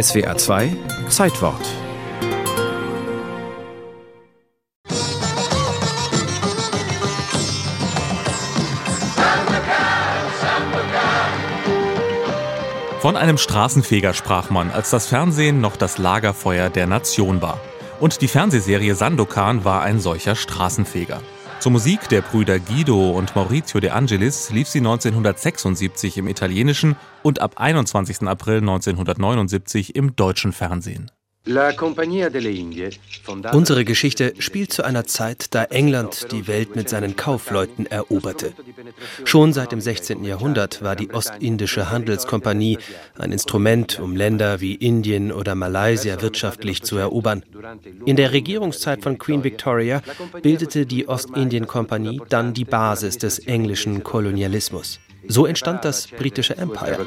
SWA 2 Zeitwort. Von einem Straßenfeger sprach man, als das Fernsehen noch das Lagerfeuer der Nation war. Und die Fernsehserie Sandokan war ein solcher Straßenfeger. Zur Musik der Brüder Guido und Maurizio de Angelis lief sie 1976 im italienischen und ab 21. April 1979 im deutschen Fernsehen. Unsere Geschichte spielt zu einer Zeit, da England die Welt mit seinen Kaufleuten eroberte. Schon seit dem 16. Jahrhundert war die Ostindische Handelskompanie ein Instrument, um Länder wie Indien oder Malaysia wirtschaftlich zu erobern. In der Regierungszeit von Queen Victoria bildete die Ostindien-Kompanie dann die Basis des englischen Kolonialismus. So entstand das britische Empire.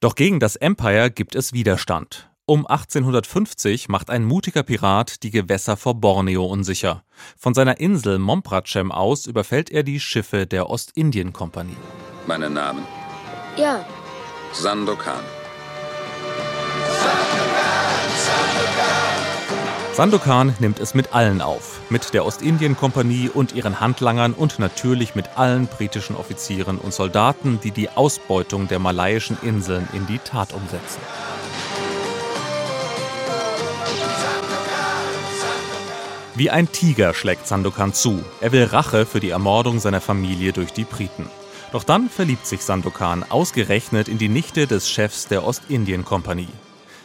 Doch gegen das Empire gibt es Widerstand. Um 1850 macht ein mutiger Pirat die Gewässer vor Borneo unsicher. Von seiner Insel Mompracem aus überfällt er die Schiffe der Ostindien-Kompanie. Meinen Namen? Ja. Sandokan. Sandokan nimmt es mit allen auf, mit der Ostindien-Kompanie und ihren Handlangern und natürlich mit allen britischen Offizieren und Soldaten, die die Ausbeutung der malaiischen Inseln in die Tat umsetzen. Wie ein Tiger schlägt Sandokan zu. Er will Rache für die Ermordung seiner Familie durch die Briten. Doch dann verliebt sich Sandokan ausgerechnet in die Nichte des Chefs der Ostindien-Kompanie.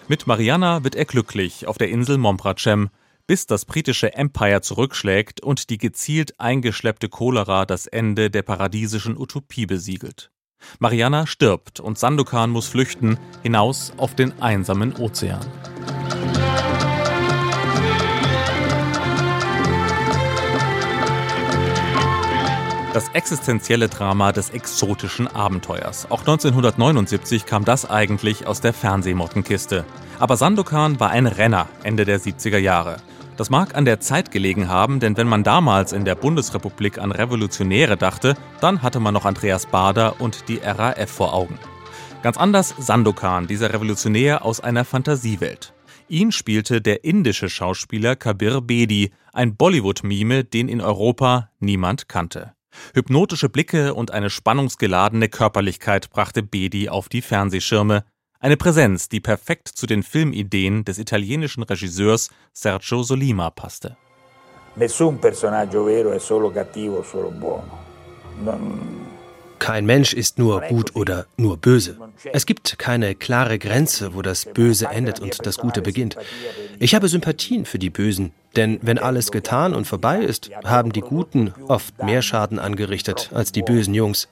Mit Mariana wird er glücklich auf der Insel Mompracem, bis das britische Empire zurückschlägt und die gezielt eingeschleppte Cholera das Ende der paradiesischen Utopie besiegelt. Mariana stirbt und Sandokan muss flüchten, hinaus auf den einsamen Ozean. Das existenzielle Drama des exotischen Abenteuers. Auch 1979 kam das eigentlich aus der Fernsehmottenkiste. Aber Sandokan war ein Renner Ende der 70er Jahre. Das mag an der Zeit gelegen haben, denn wenn man damals in der Bundesrepublik an Revolutionäre dachte, dann hatte man noch Andreas Baader und die RAF vor Augen. Ganz anders Sandokan, dieser Revolutionär aus einer Fantasiewelt. Ihn spielte der indische Schauspieler Kabir Bedi, ein Bollywood-Mime, den in Europa niemand kannte. Hypnotische Blicke und eine spannungsgeladene Körperlichkeit brachte Bedi auf die Fernsehschirme. Eine Präsenz, die perfekt zu den Filmideen des italienischen Regisseurs Sergio Sollima passte. Kein Mensch ist nur gut oder nur böse. Es gibt keine klare Grenze, wo das Böse endet und das Gute beginnt. Ich habe Sympathien für die Bösen. Denn wenn alles getan und vorbei ist, haben die Guten oft mehr Schaden angerichtet als die bösen Jungs.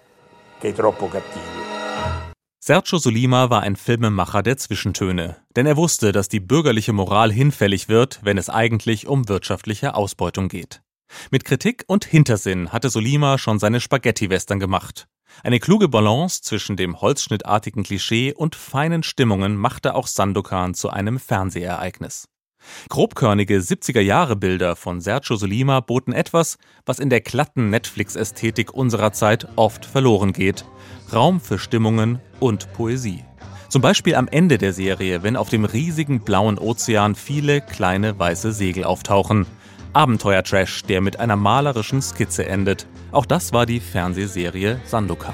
Sergio Sollima war ein Filmemacher der Zwischentöne. Denn er wusste, dass die bürgerliche Moral hinfällig wird, wenn es eigentlich um wirtschaftliche Ausbeutung geht. Mit Kritik und Hintersinn hatte Sollima schon seine Spaghetti-Western gemacht. Eine kluge Balance zwischen dem holzschnittartigen Klischee und feinen Stimmungen machte auch Sandokan zu einem Fernsehereignis. Grobkörnige 70er-Jahre-Bilder von Sergio Sollima boten etwas, was in der glatten Netflix-Ästhetik unserer Zeit oft verloren geht. Raum für Stimmungen und Poesie. Zum Beispiel am Ende der Serie, wenn auf dem riesigen blauen Ozean viele kleine weiße Segel auftauchen. Abenteuer-Trash, der mit einer malerischen Skizze endet. Auch das war die Fernsehserie Sandokan.